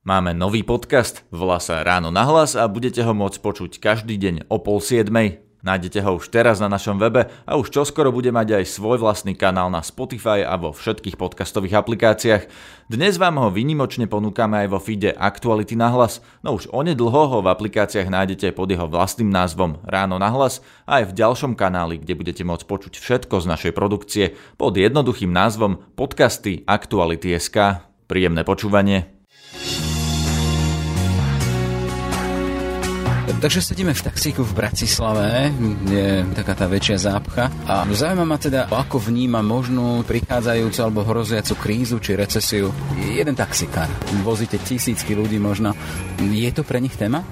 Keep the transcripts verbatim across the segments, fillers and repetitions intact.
Máme nový podcast, volá sa Ráno na hlas a budete ho môcť počuť každý deň o pol siedmej. Nájdete ho už teraz na našom webe a už čoskoro bude mať aj svoj vlastný kanál na Spotify a vo všetkých podcastových aplikáciách. Dnes vám ho výnimočne ponúkame aj vo feede Aktuality na hlas, no už onedlho ho v aplikáciách nájdete pod jeho vlastným názvom Ráno na hlas a aj v ďalšom kanáli, kde budete môcť počuť všetko z našej produkcie pod jednoduchým názvom Podcasty Aktuality bodka es ká. Príjemné počúvanie. Takže sedíme v taxíku v Bratislave, je taká tá väčšia zápcha a zaujíma ma teda, ako vníma možnú prichádzajúcu alebo hroziacu krízu či recesiu jeden taxikár. Vozíte tisícky ľudí možno. Je to pre nich téma?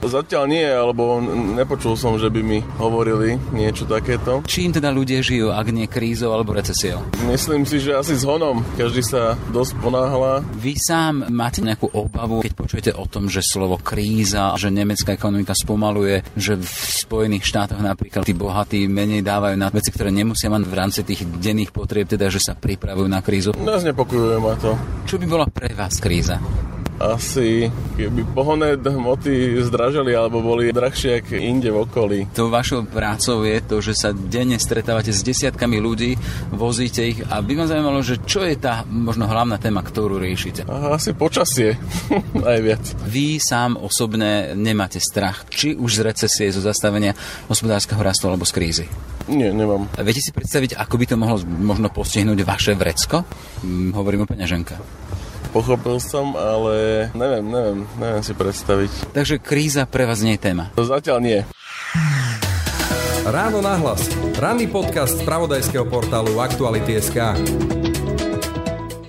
Zatiaľ nie, alebo nepočul som, že by mi hovorili niečo takéto. Čím teda ľudia žijú, ak nie krízou alebo recesiou? Myslím si, že asi s honom. Každý sa dosť ponáhla. Vy sám máte nejakú obavu, keď počujete o tom, že slovo kríza, že nemecká ekonomika spomaluje, že v Spojených štátoch napríklad tí bohatí menej dávajú na veci, ktoré nemusia mať v rámci tých denných potrieb, teda že sa pripravujú na krízu? Znepokojuje ma to. Čo by bola pre vás kríza? Asi keby pohonné hmoty zdražili alebo boli drahšie ako inde v okolí. To vašou prácou je to, že sa denne stretávate s desiatkami ľudí, vozíte ich a by ma zaujímalo, že čo je tá možno hlavná téma, ktorú riešite? Aha, asi počasie, najviac. Vy sám osobne nemáte strach, či už z recesie, zo zastavenia hospodárskeho rastu alebo z krízy? Nie, nemám. A viete si predstaviť, ako by to mohlo možno postihnúť vaše vrecko? Hm, hovorím o peňaženkách. Pochopil som, ale neviem, neviem, neviem si predstaviť. Takže kríza pre vás nie je téma? To zatiaľ nie. Ráno na hlas. Ranný podcast z spravodajského portálu Aktuality bodka es ká.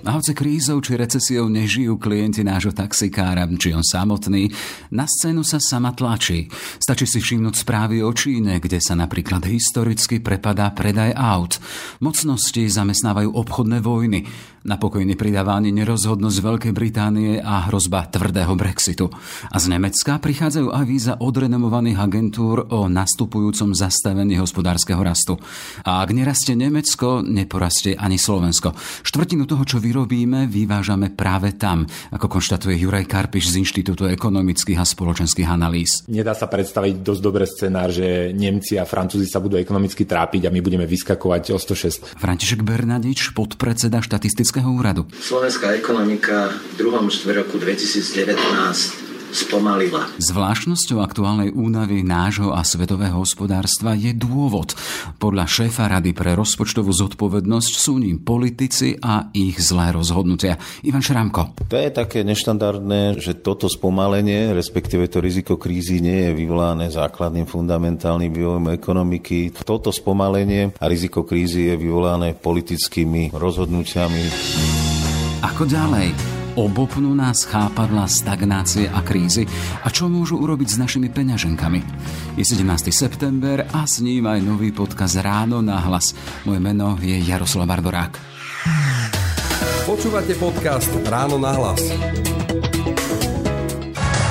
A hoci krízou či recesiou nežijú klienti nášho taxikára, či on samotný, na scénu sa sama tlačí. Stačí si všimnúť správy o Číne, kde sa napríklad historicky prepadá predaj aut. Mocnosti zamestnávajú obchodné vojny. Napokoj nepridáva ani nerozhodnosť Veľkej Británie a hrozba tvrdého Brexitu. A z Nemecka prichádzajú avíza od renomovaných agentúr o nastupujúcom zastavení hospodárskeho rastu. A ak nerastie Nemecko, neporastie ani Slovensko. Štvrtinu toho, čo vyrobíme, vyvážame práve tam, ako konštatuje Juraj Karpiš z Inštitútu ekonomických a spoločenských analýz. Nedá sa predstaviť dosť dobrý scenár, že Nemci a Francúzi sa budú ekonomicky trápiť a my budeme vyskakovať o sto šesť. František Bernadič, podpredseda štatistického úradu. Slovenská ekonomika v druhom štvrťroku dvetisícdevätnásť spomalila. Zvláštnosťou aktuálnej únavy nášho a svetového hospodárstva je dôvod. Podľa šéfa Rady pre rozpočtovú zodpovednosť sú ním politici a ich zlé rozhodnutia. Ivan Šramko. To je také neštandardné, že toto spomalenie, respektíve to riziko krízy, nie je vyvolané základným fundamentálnym vývojom ekonomiky. Toto spomalenie a riziko krízy je vyvolané politickými rozhodnutiami. Ako ďalej? Obopnú nás chápadla stagnácie a krízy a čo môžu urobiť s našimi peňaženkami. Je sedemnásteho september a s ním aj nový podcast Ráno na hlas. Moje meno je Jaroslav Barborák. Počúvate podcast Ráno na hlas.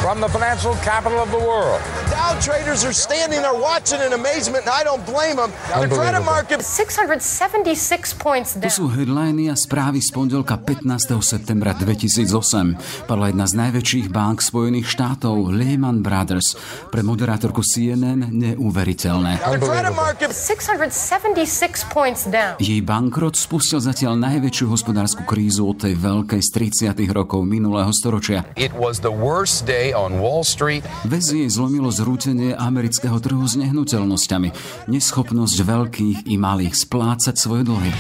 From the financial capital of the world. Dow traders are standing there watching in amazement and I don't blame them. The credit market six hundred seventy-six points down. To sú headliny a správy z pondelka pätnásteho septembra dvetisícosem. Padla jedna z najväčších bank Spojených štátov, Lehman Brothers. Pre moderátorku C N N neuveriteľné. The credit market six hundred seventy-six points down. Jej bankrot spustil zatiaľ najväčšiu hospodársku krízu od tej veľkej z tridsiatych rokov minulého storočia. It was the worst day on Wall Street. Vezie zlomilo zrútenie amerického trhu s nehnuteľnosťami, neschopnosť veľkých i malých splácať svoje dlhy.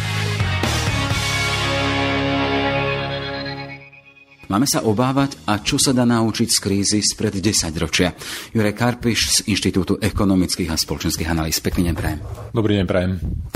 Máme sa obávať a čo sa dá naučiť z krízy spred desaťročia. Juraj Karpiš z Inštitútu ekonomických a spoločenských analýz. Pekný deň prajem. Dobrý deň prajem.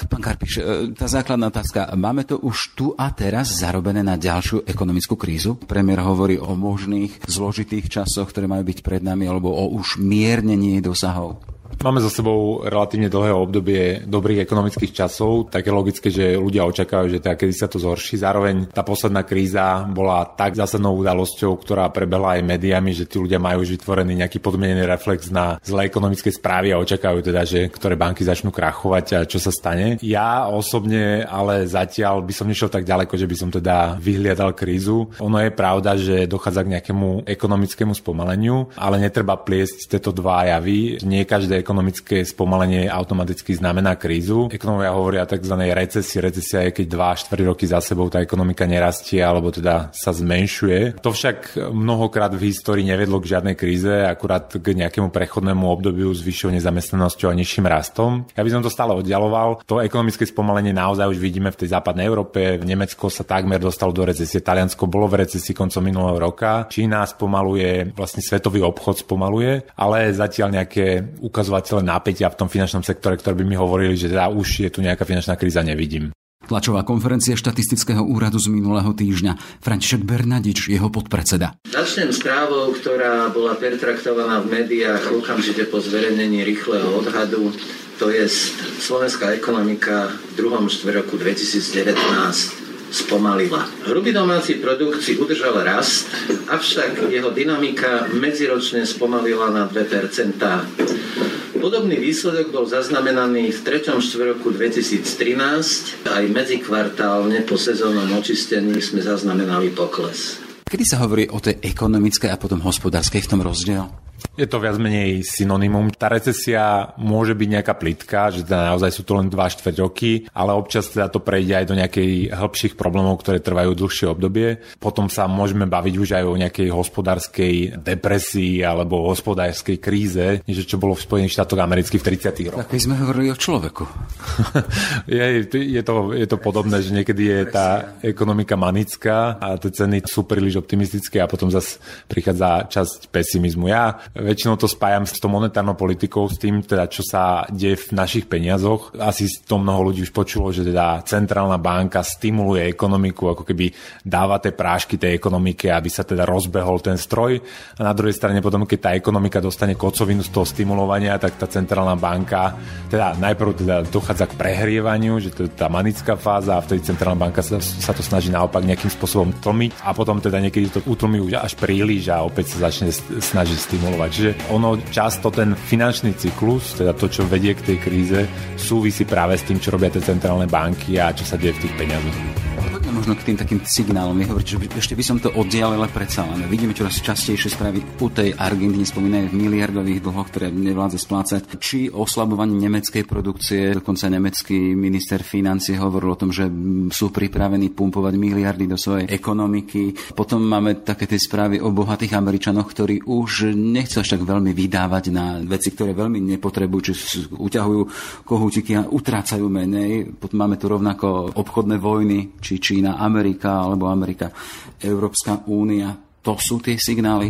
Pán Karpiš, tá základná otázka. Máme to už tu a teraz zarobené na ďalšiu ekonomickú krízu? Premiér hovorí o možných zložitých časoch, ktoré majú byť pred nami, alebo o už miernení dosahov. Máme za sebou relatívne dlhé obdobie dobrých ekonomických časov, tak je logické, že ľudia očakávajú, že teda kedy sa to zhorší. Zároveň tá posledná kríza bola tak zásadnou udalosťou, ktorá prebehla aj médiami, že tí ľudia majú už vytvorený nejaký podmienený reflex na zlé ekonomické správy a očakávajú teda, že ktoré banky začnú krachovať a čo sa stane. Ja osobne ale zatiaľ by som nešiel tak ďaleko, že by som teda vyhliadal krízu. Ono je pravda, že dochádza k nejakému ekonomickému spomaleniu, ale netreba pliesť tieto dva javy. Nie každé ekonomické spomalenie automaticky znamená krízu. Ekonómovia hovoria o tzv. recesii. Recesia je, keď dva až štyri roky za sebou tá ekonomika nerastie alebo teda sa zmenšuje. To však mnohokrát v histórii nevedlo k žiadnej kríze, akurát k nejakému prechodnému obdobiu s vyššou nezamestnanosťou a nižším rastom. Ja by som to stále oddialoval. To ekonomické spomalenie naozaj už vidíme v tej západnej Európe. Nemecko sa takmer dostalo do recesie, Taliansko bolo v recesii koncom minulého roka. Čína spomaluje, vlastne svetový obchod spomaluje, ale zatiaľ nejaké ukazovateľné napätia v tom finančnom sektore, ktoré by mi hovorili, že teda už je tu nejaká finančná kríza, nevidím. Tlačová konferencia štatistického úradu z minulého týždňa. František Bernadič, jeho podpredseda. Začnem správou, ktorá bola pertraktovaná v médiách okamžite po zverejnení rýchleho odhadu. To je slovenská ekonomika v druhom štvrťroku dvetisícdevätnásť. spomalila. Hrubý domáci produkt si udržal rast, avšak jeho dynamika medziročne spomalila na dve percentá. Podobný výsledok bol zaznamenaný v treťom štvrťroku dvetisíctrinásť. Aj medzikvartálne po sezónnom očistení sme zaznamenali pokles. Kedy sa hovorí o tej ekonomickej a potom hospodárskej v tom rozdiel? Je to viac menej synonymum. Tá recesia môže byť nejaká plytká, že teda naozaj sú to len dva až štyri roky, ale občas teda to prejde aj do nejakých hĺbších problémov, ktoré trvajú dlhšie obdobie. Potom sa môžeme baviť už aj o nejakej hospodárskej depresii alebo hospodárskej kríze, než čo bolo v Spojených štátoch amerických v tridsiatych rokoch. Tak sme hovorili o človeku. je, je, to, je to podobné, že niekedy je tá ekonomika manická a tie ceny sú príliš optimistické a potom zase prichádza časť pesimizmu. Ja väčšinou to spájam s tou monetárnou politikou, s tým, teda, čo sa deje v našich peniazoch. Asi to mnoho ľudí už počulo, že teda centrálna banka stimuluje ekonomiku, ako keby dáva tie prášky tej ekonomike, aby sa teda rozbehol ten stroj. A na druhej strane potom, keď tá ekonomika dostane kocovinu z toho stimulovania, tak tá centrálna banka, teda najprv teda dochádza k prehrievaniu, že to je tá manická fáza a vtedy centrálna banka sa, sa to snaží naopak nejakým spôsobom tlmiť a potom teda niekedy to utlmí už až príliš a opäť sa začne snažiť stimulovať. Čiže ono často ten finančný cyklus, teda to, čo vedie k tej kríze, súvisí práve s tým, čo robia tie centrálne banky a čo sa deje v tých peniazoch. Poďme možno k tým takým signálom. Ja hovorím, že ešte by som to oddialil, ale predsa len. Vidíme čoraz častejšie správy o tej Argentíne, spomínajú v miliardových dlhoch, ktoré nevládze splácať, či oslabovanie nemeckej produkcie. Dokonca nemecký minister financií hovoril o tom, že sú pripravení pumpovať miliardy do svojej ekonomiky. Potom máme také tie správy o bohatých Američanoch, ktorí už nechcú až tak veľmi vydávať na veci, ktoré veľmi nepotrebujú, či uťahujú kohútiky a utrácajú menej. Potom máme tu rovnako obchodné vojny, či Čína, Amerika, alebo Amerika, Európska únia. To sú tie signály.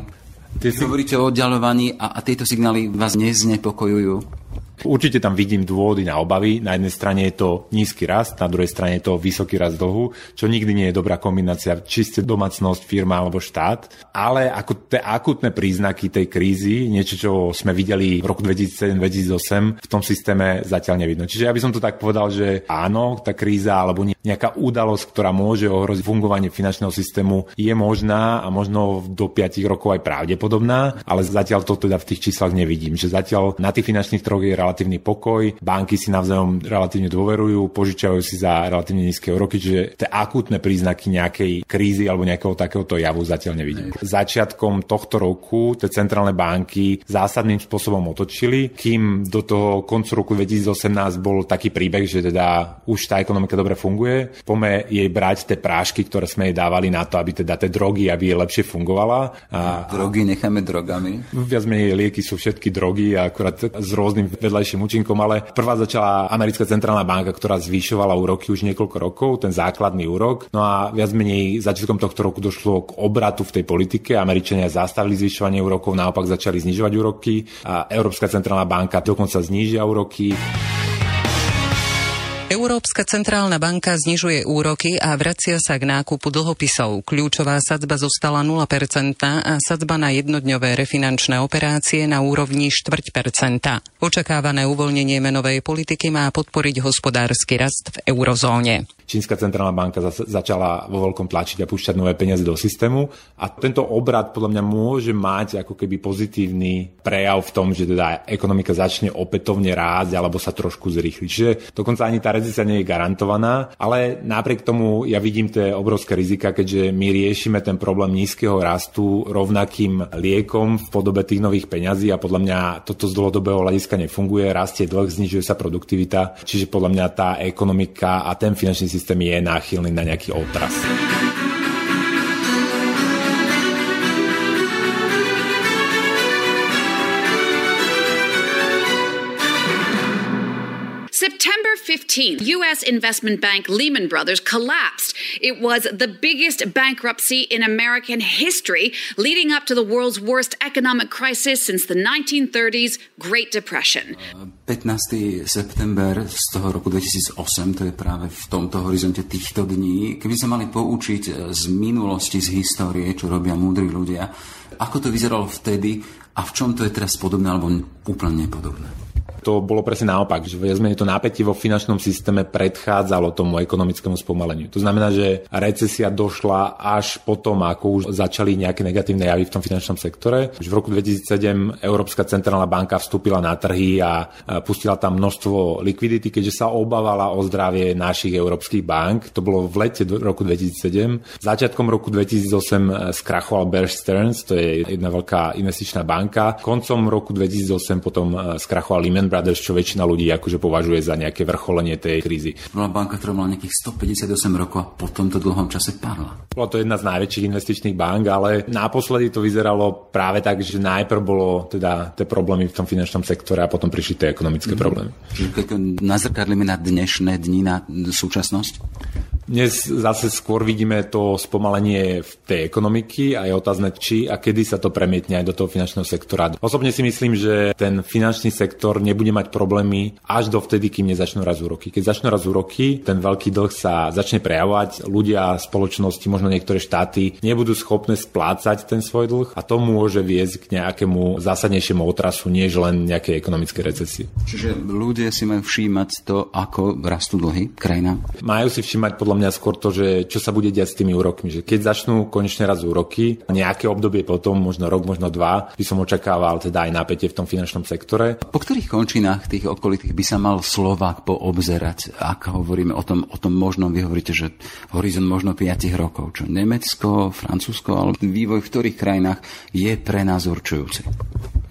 Ty hovoríte o oddiaľovaní a, a tieto signály vás neznepokojujú? Určite tam vidím dôvody na obavy. Na jednej strane je to nízky rast, na druhej strane je to vysoký rast dlhu, čo nikdy nie je dobrá kombinácia, čiste domácnosť, firma alebo štát. Ale ako tie akútne príznaky tej krízy, niečo, čo sme videli v roku dvetisícsedem dvetisícosem, v tom systéme zatiaľ nevidno. Čiže ja by som to tak povedal, že áno, tá kríza alebo nejaká udalosť, ktorá môže ohroziť fungovanie finančného systému, je možná a možno do piatich rokov aj pravdepodobná, ale zatiaľ to teda v tých číslach nevidím. Že zatiaľ na tých finančných trhoch je relatívny pokoj, banky si navzájom relatívne dôverujú, požičajú si za relatívne nízke úroky, čiže tie akútne príznaky nejakej krízy alebo nejakého takéhoto javu zatiaľ nevidím. Začiatkom tohto roku tie centrálne banky zásadným spôsobom otočili, kým do toho koncu roku dvetisícosemnásť bol taký príbeh, že teda už tá ekonomika dobre funguje, poďme jej brať tie prášky, ktoré sme jej dávali na to, aby teda tie drogy, aby jej lepšie fungovala. A drogy necháme drogami. Viac menej lieky sú všetky drogy, akurát s rôznym vedľajším účinkom, ale prvá začala americká centrálna banka, ktorá zvyšovala úroky už niekoľko rokov, ten základný úrok. No a viac menej začiatkom tohto roku došlo k obratu v tej politike. Američania zastavili zvyšovanie úrokov, naopak začali znižovať úroky a Európska centrálna banka dokonca znížia úroky. Európska centrálna banka znižuje úroky a vracia sa k nákupu dlhopisov. Kľúčová sadzba zostala nula percent a sadzba na jednodňové refinančné operácie na úrovni štyri percentá. Očakávané uvoľnenie menovej politiky má podporiť hospodársky rast v eurozóne. Čínska centrálna banka začala vo veľkom tlačiť a púšťať nové peniaze do systému a tento obrad podľa mňa môže mať ako keby pozitívny prejav v tom, že teda ekonomika začne opätovne rásť alebo sa trošku zrýchli. Čiže dokonca ani tá recesia nie je garantovaná, ale napriek tomu ja vidím tie obrovské rizika, keďže my riešime ten problém nízkeho rastu rovnakým liekom v podobe tých nových peňazí a podľa mňa toto z dlhodobého hľadiska nefunguje, rastie dlh, znižuje sa produktivita, čiže podľa mňa tá ekonomika a ten finančný systém je náchylný na nejaký otras. September fifteenth, U S investment bank Lehman Brothers collapsed. It was the biggest bankruptcy in American history, leading up to the world's worst economic crisis since the nineteen thirties Great Depression. pätnásteho september z toho roku dvetisícosem, to je práve v tomto horizonte týchto dní, keby sa mali poučiť z minulosti, z histórie, čo robia múdri ľudia, ako to vyzeralo vtedy a v čom to je teraz podobné alebo úplne nepodobné. To bolo presne naopak, že viacmenej to napätie vo finančnom systéme predchádzalo tomu ekonomickému spomaleniu. To znamená, že recesia došla až potom, ako už začali nejaké negatívne javy v tom finančnom sektore. Už v roku dvetisícsedem Európska centrálna banka vstúpila na trhy a pustila tam množstvo likvidity, keďže sa obávala o zdravie našich európskych bank. To bolo v lete roku dvetisícsedem. Začiatkom roku dvetisícosem skrachoval Bear Stearns, to je jedna veľká investičná banka. Koncom roku dvetisícosem potom skrachoval Lehman Brothers, čo väčšina ľudí akože považuje za nejaké vrcholenie tej krízy. Bola banka, ktorá mala nejakých stopäťdesiatosem rokov a po tomto dlhom čase padla. Bola to jedna z najväčších investičných bank, ale naposledy to vyzeralo práve tak, že najprv bolo teda tie problémy v tom finančnom sektore a potom prišli tie ekonomické problémy. Čiže to nazrkadlíme na dnešné dni, na súčasnosť? Dnes zase skôr vidíme to spomalenie v tej ekonomiky a je otázne, či a kedy sa to premietne aj do toho finančného sektora. Osobne si myslím, že ten finančný sektor nebude mať problémy až do vtedy, kým nezačnú raz úroky. Keď začnú raz úroky, ten veľký dlh sa začne prejavovať, ľudia, spoločnosti, možno niektoré štáty nebudú schopné splácať ten svoj dlh a to môže viesť k nejakému zásadnejšiemu otrasu, než len nejaké ekonomické recesie. Čiže ľudia si majú všímať to, ako rastú dlhy krajina. Majú si všímať podľa mňa skôr to, že čo sa bude diať s tými úrokmi, že keď začnú konečne raz úroky, nejaké obdobie potom, možno rok, možno dva, by som očakával teda aj napätie v tom finančnom sektore. Po ktorých končinách tých okolitých by sa mal Slovák poobzerať, ak hovoríme o tom, o tom možnom, vy hovoríte, že horizont možno päť rokov, čo Nemecko, Francúzsko, alebo vývoj v ktorých krajinách je pre nás určujúci?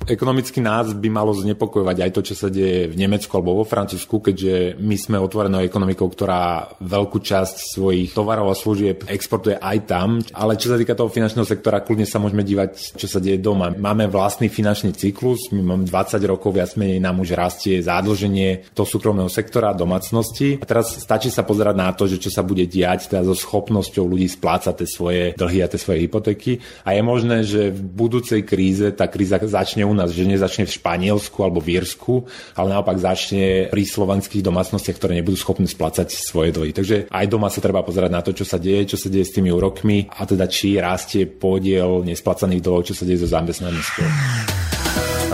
Ekonomicky nás by malo znepokojovať aj to, čo sa deje v Nemecku alebo vo Francúzsku, keďže my sme otvorenou ekonomikou, ktorá veľkú časť svojich tovarov a služieb exportuje aj tam. Ale čo sa týka toho finančného sektora, kľudne sa môžeme dívať, čo sa deje doma. Máme vlastný finančný cyklus, my máme dvadsať rokov, viac menej nám už rastie zadlženie toho súkromného sektora, domácnosti. A teraz stačí sa pozerať na to, že čo sa bude diať teda so schopnosťou ľudí splácať tie svoje dlhy a tie svoje hypotéky. A je možné, že v budúcej kríze tá kríza začne u nás, že nezačne v Španielsku alebo v Írsku, ale naopak začne pri slovenských domácnostiach, ktoré nebudú schopné splácať svoje dlhy. Takže aj doma sa treba pozerať na to, čo sa deje, čo sa deje s tými úrokmi a teda či rastie podiel nesplácaných dlhov, čo sa deje so zamestnanosťou.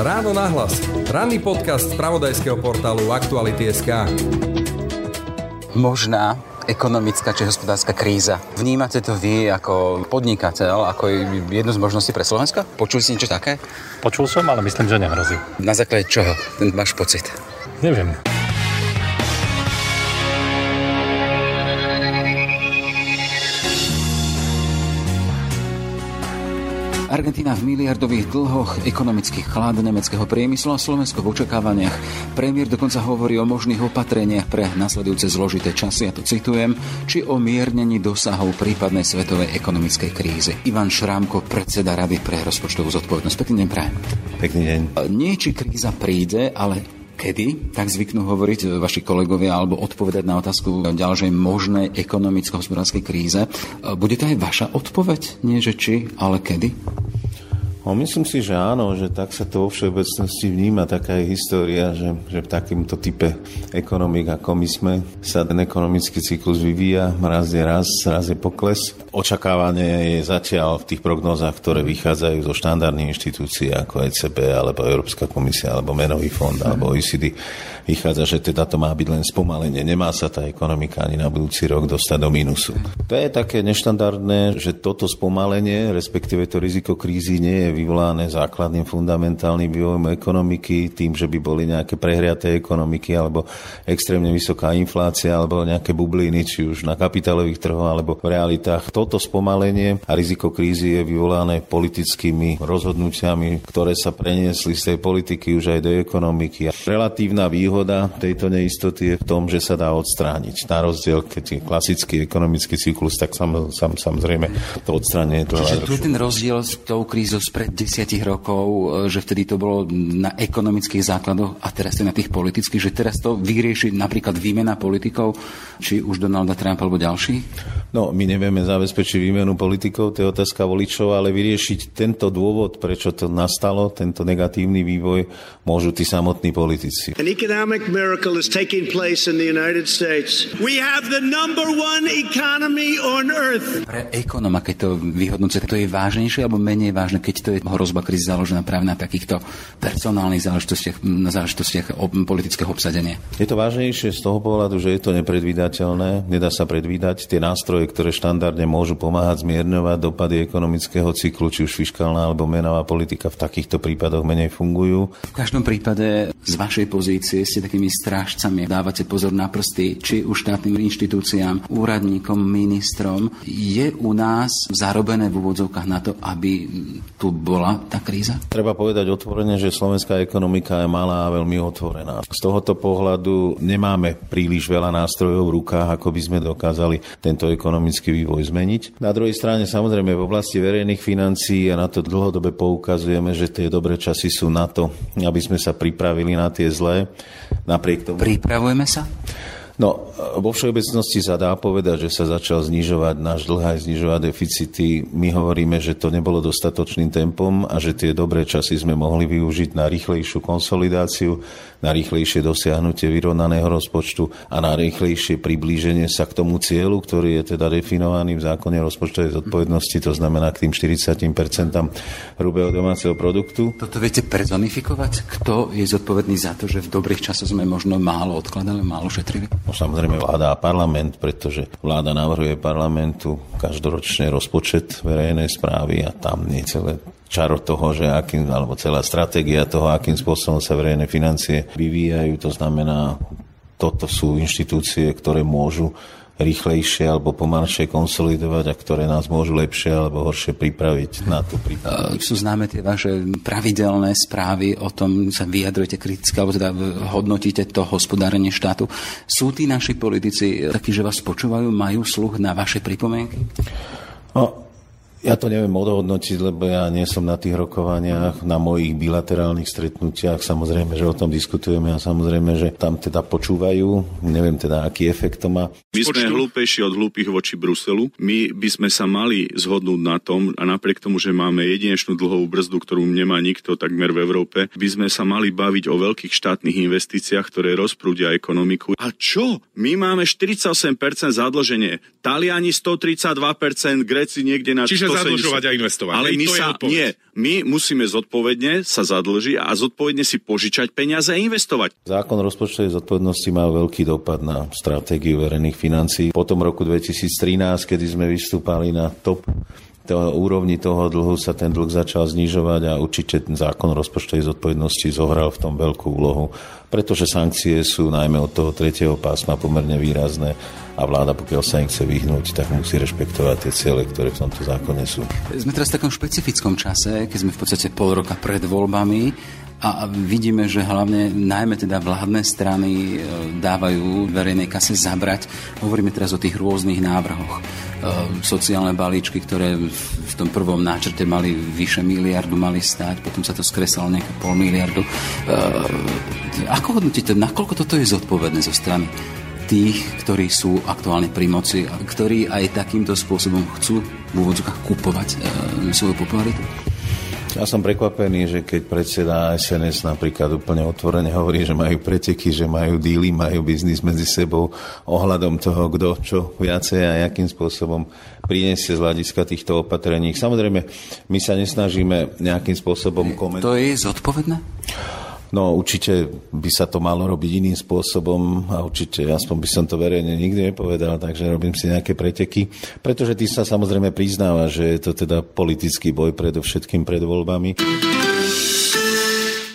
Ráno nahlas. Ranný podcast z spravodajského portálu Aktuality bodka es ká. Možná ekonomická či hospodárska kríza. Vnímate to vy ako podnikateľ, ako jednu z možností pre Slovensko? Počuli si niečo také? Počul som, ale myslím, že nehrozí. Na základe čoho? Ten máš pocit? Neviem. Argentína v miliardových dlhoch, ekonomický chlad nemeckého priemyslu a Slovensko v očakávaniach. Premiér dokonca hovorí o možných opatreniach pre nasledujúce zložité časy, ja to citujem, či o miernení dosahov prípadnej svetovej ekonomickej krízy. Ivan Šrámko, predseda Rady pre rozpočtovú zodpovednosť. Pekný deň prajem. Pekný deň. Nie či kríza príde, ale kedy, tak zvyknú hovoriť vaši kolegovia alebo odpovedať na otázku o ďalšej možnej ekonomicko-hospodárskej kríze. Bude to aj vaša odpoveď? Nie, že či, ale kedy? No, myslím si, že áno, že tak sa to vo všeobecnosti vníma, taká je história, že, že v takýmto type ekonomik, ako my sme, sa ten ekonomický cyklus vyvíja, raz je raz, raz je pokles. Očakávanie je zatiaľ v tých prognózach, ktoré vychádzajú zo štandardných inštitúcií ako é cé bé, alebo Európska komisia, alebo Menový fond, alebo ó é cé dé, vychádza, že teda to má byť len spomalenie, nemá sa tá ekonomika ani na budúci rok dostať do minusu. To je také neštandardné, že toto spomalenie, respektíve to riziko krízy nie je vyvolané základným fundamentálnym vývojom ekonomiky, tým, že by boli nejaké prehriaté ekonomiky alebo extrémne vysoká inflácia alebo nejaké bubliny, či už na kapitálových trhoch alebo v realitách. Toto spomalenie a riziko krízy je vyvolané politickými rozhodnutiami, ktoré sa preniesli z tej politiky už aj do ekonomiky. Relatívna výhoda tejto neistoty je v tom, že sa dá odstrániť. Na rozdiel, keď je klasický ekonomický cyklus, tak sam, sam, samozrejme to odstránenie je to. Čiže tu ten rozdiel s tou krízou pred desiatich rokov, že vtedy to bolo na ekonomických základoch a teraz to na tých politických, že teraz to vyrieši napríklad výmena politikov, či už Donalda Trumpa alebo ďalší? No, my nevieme zabezpečiť výmenu politikov, to je otázka voličov, ale vyriešiť tento dôvod, prečo to nastalo, tento negatívny vývoj, môžu tí samotní politici. An economic miracle is taking place in the United States. We have the number one economy on earth. Pre ekonóma, keď to vyhodnocuje, to je vážnejšie alebo menej vážne, keď to je hrozba krízy založená práve na takýchto personálnych záležitostiach, na záležitostiach politického obsadenia? Je to vážnejšie z toho pohľadu, že je to nepredvídateľné, nedá sa predvídať. Tie nástroje, ktoré štandardne môžu pomáhať zmierňovať dopady ekonomického cyklu, či už fiškálna alebo menová politika, v takýchto prípadoch menej fungujú. V každom prípade z vašej pozície ste takými strážcami, dávate pozor na prsty, či už štátnym inštitúciám, úradníkom, ministrom. Je u nás zarobené v úvodzovkách na to, aby tu bola tá kríza? Treba povedať otvorene, že slovenská ekonomika je malá a veľmi otvorená. Z tohoto pohľadu nemáme príliš veľa nástrojov v rukách, ako by sme dokázali tento ekonomický vývoj zmeniť. Na druhej strane, samozrejme, v oblasti verejných financií a na to dlhodobé poukazujeme, že tie dobré časy sú na to, aby sme sa pripravili na tie zlé. Napriek tomu... Pripravujeme sa? No, vo všeobecnosti sa dá povedať, že sa začal znižovať náš dlh aj znižovať deficity. My hovoríme, že to nebolo dostatočným tempom a že tie dobré časy sme mohli využiť na rýchlejšiu konsolidáciu, na rýchlejšie dosiahnutie vyrovnaného rozpočtu a na rýchlejšie priblíženie sa k tomu cieľu, ktorý je teda definovaný v zákone rozpočtovej zodpovednosti, to znamená k tým štyridsiatim percentám hrubého domáceho produktu. Toto viete personifikovať? Kto je zodpovedný za to, že v dobrých časoch sme možno málo odkladali, málo šetrili? No, samozrejme vláda a parlament, pretože vláda navrhuje parlamentu každoročne rozpočet verejnej správy a tam nie celé čaro toho, že akým, alebo celá stratégia toho, akým spôsobom sa verejné financie vyvíjajú. To znamená, toto sú inštitúcie, ktoré môžu rýchlejšie alebo pomalšie konsolidovať a ktoré nás môžu lepšie alebo horšie pripraviť na tú prípravu. Sú známe tie vaše pravidelné správy o tom, sa vyjadrujete kriticky alebo teda hodnotíte to hospodárenie štátu. Sú tí naši politici takí, že vás počúvajú, majú sluch na vaše pripomienky? No, ja to neviem odhodnotiť, lebo ja nie som na tých rokovaniach, na mojich bilaterálnych stretnutiach. Samozrejme, že o tom diskutujeme a samozrejme, že tam teda počúvajú. Neviem teda, aký efekt to má. My sme hlúpejší od hlúpých voči Bruselu. My by sme sa mali zhodnúť na tom a napriek tomu, že máme jedinečnú dlhovú brzdu, ktorú nemá nikto takmer v Európe, by sme sa mali baviť o veľkých štátnych investíciách, ktoré rozprúdia ekonomiku. A čo? My máme štyridsaťosem percent zadlženie, Taliani stotridsaťdva percent, Gréci niekde na... Čiže zadlžovať a investovať. Ale my sa, nie, my musíme zodpovedne sa zadlžiť a zodpovedne si požičať peniaze a investovať. Zákon rozpočtovej zodpovednosti má veľký dopad na stratégiu verejných financií. Po tom roku dvetisíctrinásť, kedy sme vystúpali na top toho, úrovni toho dlhu, sa ten dlh začal znižovať a určite ten zákon rozpočtovej zodpovednosti zohral v tom veľkú úlohu, pretože sankcie sú najmä od toho tretieho pásma pomerne výrazné a vláda, pokiaľ sa im chce vyhnúť, tak musí rešpektovať tie ciele, ktoré v tomto zákone sú. Sme teraz v takom špecifickom čase, keď sme v podstate pol roka pred voľbami a vidíme, že hlavne najmä teda vládne strany dávajú verejnej kase zabrať. Hovoríme teraz o tých rôznych návrhoch. Sociálne balíčky, ktoré v tom prvom náčrte mali vyše miliardu, mali stáť, potom sa to skresalo nejaké pol miliardu. Ako hodnotíte, nakoľko toto je zodpovedné zo strany tých, ktorí sú aktuálne pri moci a ktorí aj takýmto spôsobom chcú v úvodzovkách kupovať e, svoju popularitu? Ja som prekvapený, že keď predseda es en es napríklad úplne otvorene hovorí, že majú preteky, že majú díly, majú biznis medzi sebou ohľadom toho, kto čo viacej a jakým spôsobom priniesie z hľadiska týchto opatrení. Samozrejme, my sa nesnažíme nejakým spôsobom komentovať. To je zodpovedné? No určite by sa to malo robiť iným spôsobom a určite aspoň by som to verejne nikdy nepovedal, takže robím si nejaké preteky, pretože ty sa samozrejme priznáva, že je to teda politický boj predovšetkým pred voľbami.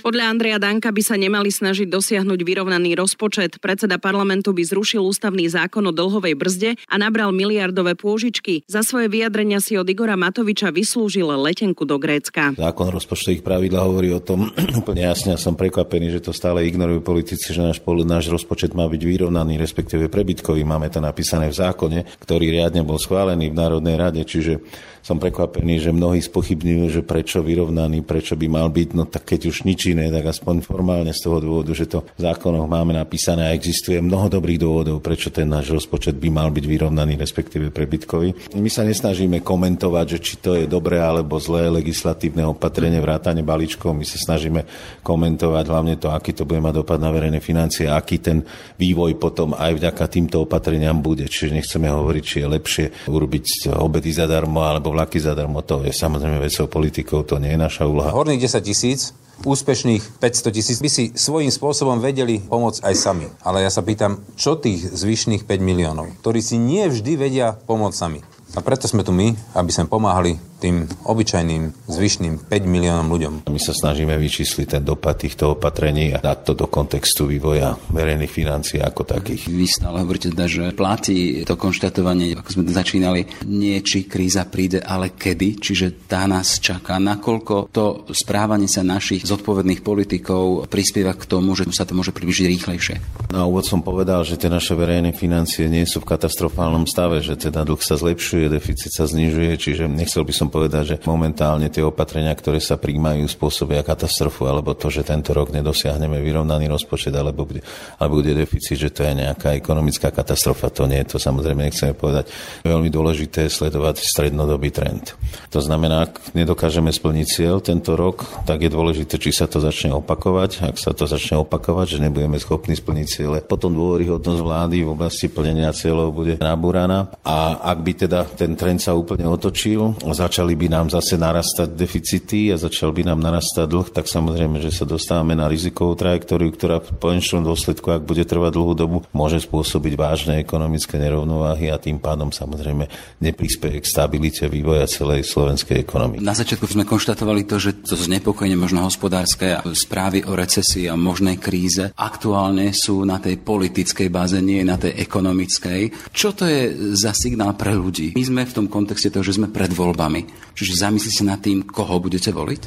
Podľa Andreja Danka by sa nemali snažiť dosiahnuť vyrovnaný rozpočet. Predseda parlamentu by zrušil ústavný zákon o dlhovej brzde a nabral miliardové pôžičky. Za svoje vyjadrenia si od Igora Matoviča vyslúžil letenku do Grécka. Zákon o rozpočtových pravidlách hovorí o tom úplne jasne a som prekvapený, že to stále ignorujú politici, že náš, náš rozpočet má byť vyrovnaný, respektíve prebytkový. Máme to napísané v zákone, ktorý riadne bol schválený v Národnej rade, čiže som prekvapený, že mnohí spochybňujú, že prečo vyrovnaný, prečo by mal byť, no tak keď už nič iné, tak aspoň formálne z toho dôvodu, že to v zákonoch máme napísané a existuje mnoho dobrých dôvodov, prečo ten náš rozpočet by mal byť vyrovnaný, respektíve prebytkový. My sa nesnažíme komentovať, že či to je dobré alebo zlé legislatívne opatrenie vrátane balíčkov. My sa snažíme komentovať hlavne to, aký to bude mať dopad na verejné financie, aký ten vývoj potom aj vďaka týmto opatreniam bude. Čiže nechceme hovoriť, či je lepšie urobiť obedy zadarmo alebo vlaky zadarmo. To je samozrejme vecou politikov, to nie je naša úloha. Horných desať tisíc úspešných päťsto tisíc by si svojím spôsobom vedeli pomôcť aj sami. Ale ja sa pýtam, čo tých zvyšných päť miliónov, ktorí si nie vždy vedia pomôcť sami. A preto sme tu my, aby sme pomáhali tým obyčajným, zvyšným päť miliónom ľuďom. My sa snažíme vyčísliť ten dopad týchto opatrení a dať to do kontextu vývoja verejných financií ako takých. Vy stále hovoríte teda, že platí to konštatovanie, ako sme začínali, nie či kríza príde, ale kedy, čiže tá nás čaká. Nakoľko to správanie sa našich zodpovedných politikov prispieva k tomu, že sa to môže priblížiť rýchlejšie? Na úvod som povedal, že tie naše verejné financie nie sú v katastrofálnom stave, že teda dlh sa zlepšuje, deficit sa znižuje, čiže nechcel by som povedať, že momentálne tie opatrenia, ktoré sa prijímajú, spôsobia katastrofu alebo to, že tento rok nedosiahneme vyrovnaný rozpočet alebo bude, alebo bude deficit, že to je nejaká ekonomická katastrofa. To nie je to, samozrejme nechceme povedať. Veľmi dôležité je sledovať strednodobý trend. To znamená, ak nedokážeme splniť cieľ tento rok, tak je dôležité, či sa to začne opakovať. Ak sa to začne opakovať, že nebudeme schopní splniť ciele, potom dôveryhodnosť vlády v oblasti plnenia cieľov bude nabúraná a ak by teda ten trend sa úplne otočil, začali by nám zase narastať deficity a začal by nám narastať dlh, tak samozrejme, že sa dostávame na rizikovú trajektóriu, ktorá v konečnom dôsledku, ak bude trvať dlhú dobu, môže spôsobiť vážne ekonomické nerovnováhy a tým pádom samozrejme neprispieje k stabilite vývoja celej slovenskej ekonomiky. Na začiatku sme konštatovali to, že to znepokojenie možno hospodárske správy o recesii a možnej kríze aktuálne sú na tej politickej báze, nie na tej ekonomickej. Čo to je za signál pre ľudí? My sme v tom kontexte toho, že sme pred voľbami. Čiže zamyslite sa nad tým, koho budete voliť?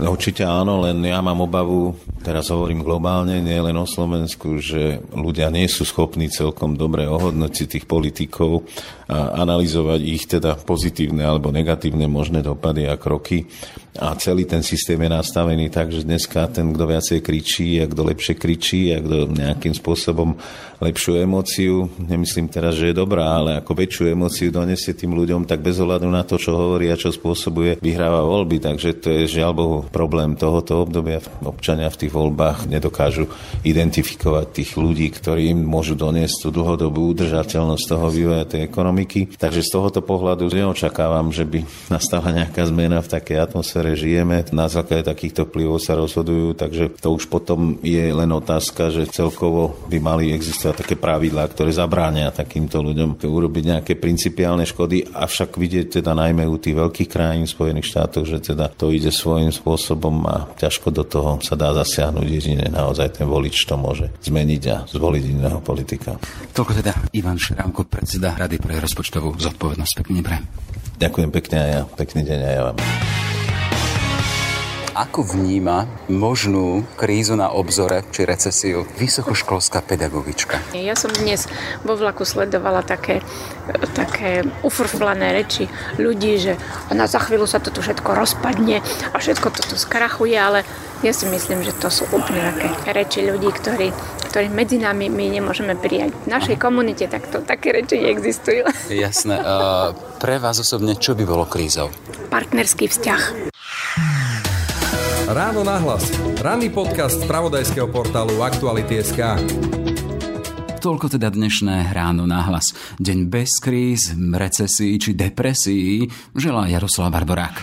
No, určite áno, len ja mám obavu, teraz hovorím globálne, nie len o Slovensku, že ľudia nie sú schopní celkom dobre ohodnotiť tých politikov a analyzovať ich teda pozitívne alebo negatívne možné dopady a kroky. A celý ten systém je nastavený tak, že dneska ten, kto viacej kričí a kto lepšie kričí a kto nejakým spôsobom lepšiu emóciu, nemyslím teraz, že je dobrá, ale ako väčšiu emóciu donesie tým ľuďom, tak bez ohľadu na to, čo hovorí a čo spôsobuje, vyhráva voľby. Takže to je žiaľ Bohu problém tohoto obdobia. Občania v tých voľbách nedokážu identifikovať tých ľudí, ktorí im môžu doniesť tú dlhodobú udržateľnosť toho vývoja tej ekonomiky. Takže z tohoto pohľadu neočakávam, že by nastala nejaká zmena v takej atmosfére. Žijeme, na základe takýchto vplyvov sa rozhodujú, takže to už potom je len otázka, že celkovo by mali existovať také pravidlá, ktoré zabránia takýmto ľuďom urobiť nejaké principiálne škody, avšak vidieť teda najmä u tých veľkých krajín Spojených štátov, že teda to ide svojím spôsobom a ťažko do toho sa dá zasiahnuť, jedine naozaj ten volič to môže zmeniť a zvoliť iného politika. Toľko teda Ivan Šrámko, predseda Rady pre rozpočtovú zodpovednosť. Pekný deň. Ďakujem pekne a ja. Pekný deň aj ja vám. Ako vníma možnú krízu na obzore či recesiu vysokoškolská pedagogička? Ja som dnes vo vlaku sledovala také, také ufrflané reči ľudí, že na za chvíľu sa to tu všetko rozpadne a všetko to tu skrachuje, ale ja si myslím, že to sú úplne také reči ľudí, ktorí, ktorí medzi nami my nemôžeme prijať. V našej komunite takto také reči neexistujú. Jasné. Pre vás osobne, čo by bolo krízou? Partnerský vzťah. Ráno nahlas. Ranný podcast z pravodajského portálu Aktuality bodka es ká. Toľko teda dnešné Ráno nahlas. Deň bez kríz, recesií či depresií želá Jaroslav Barborák.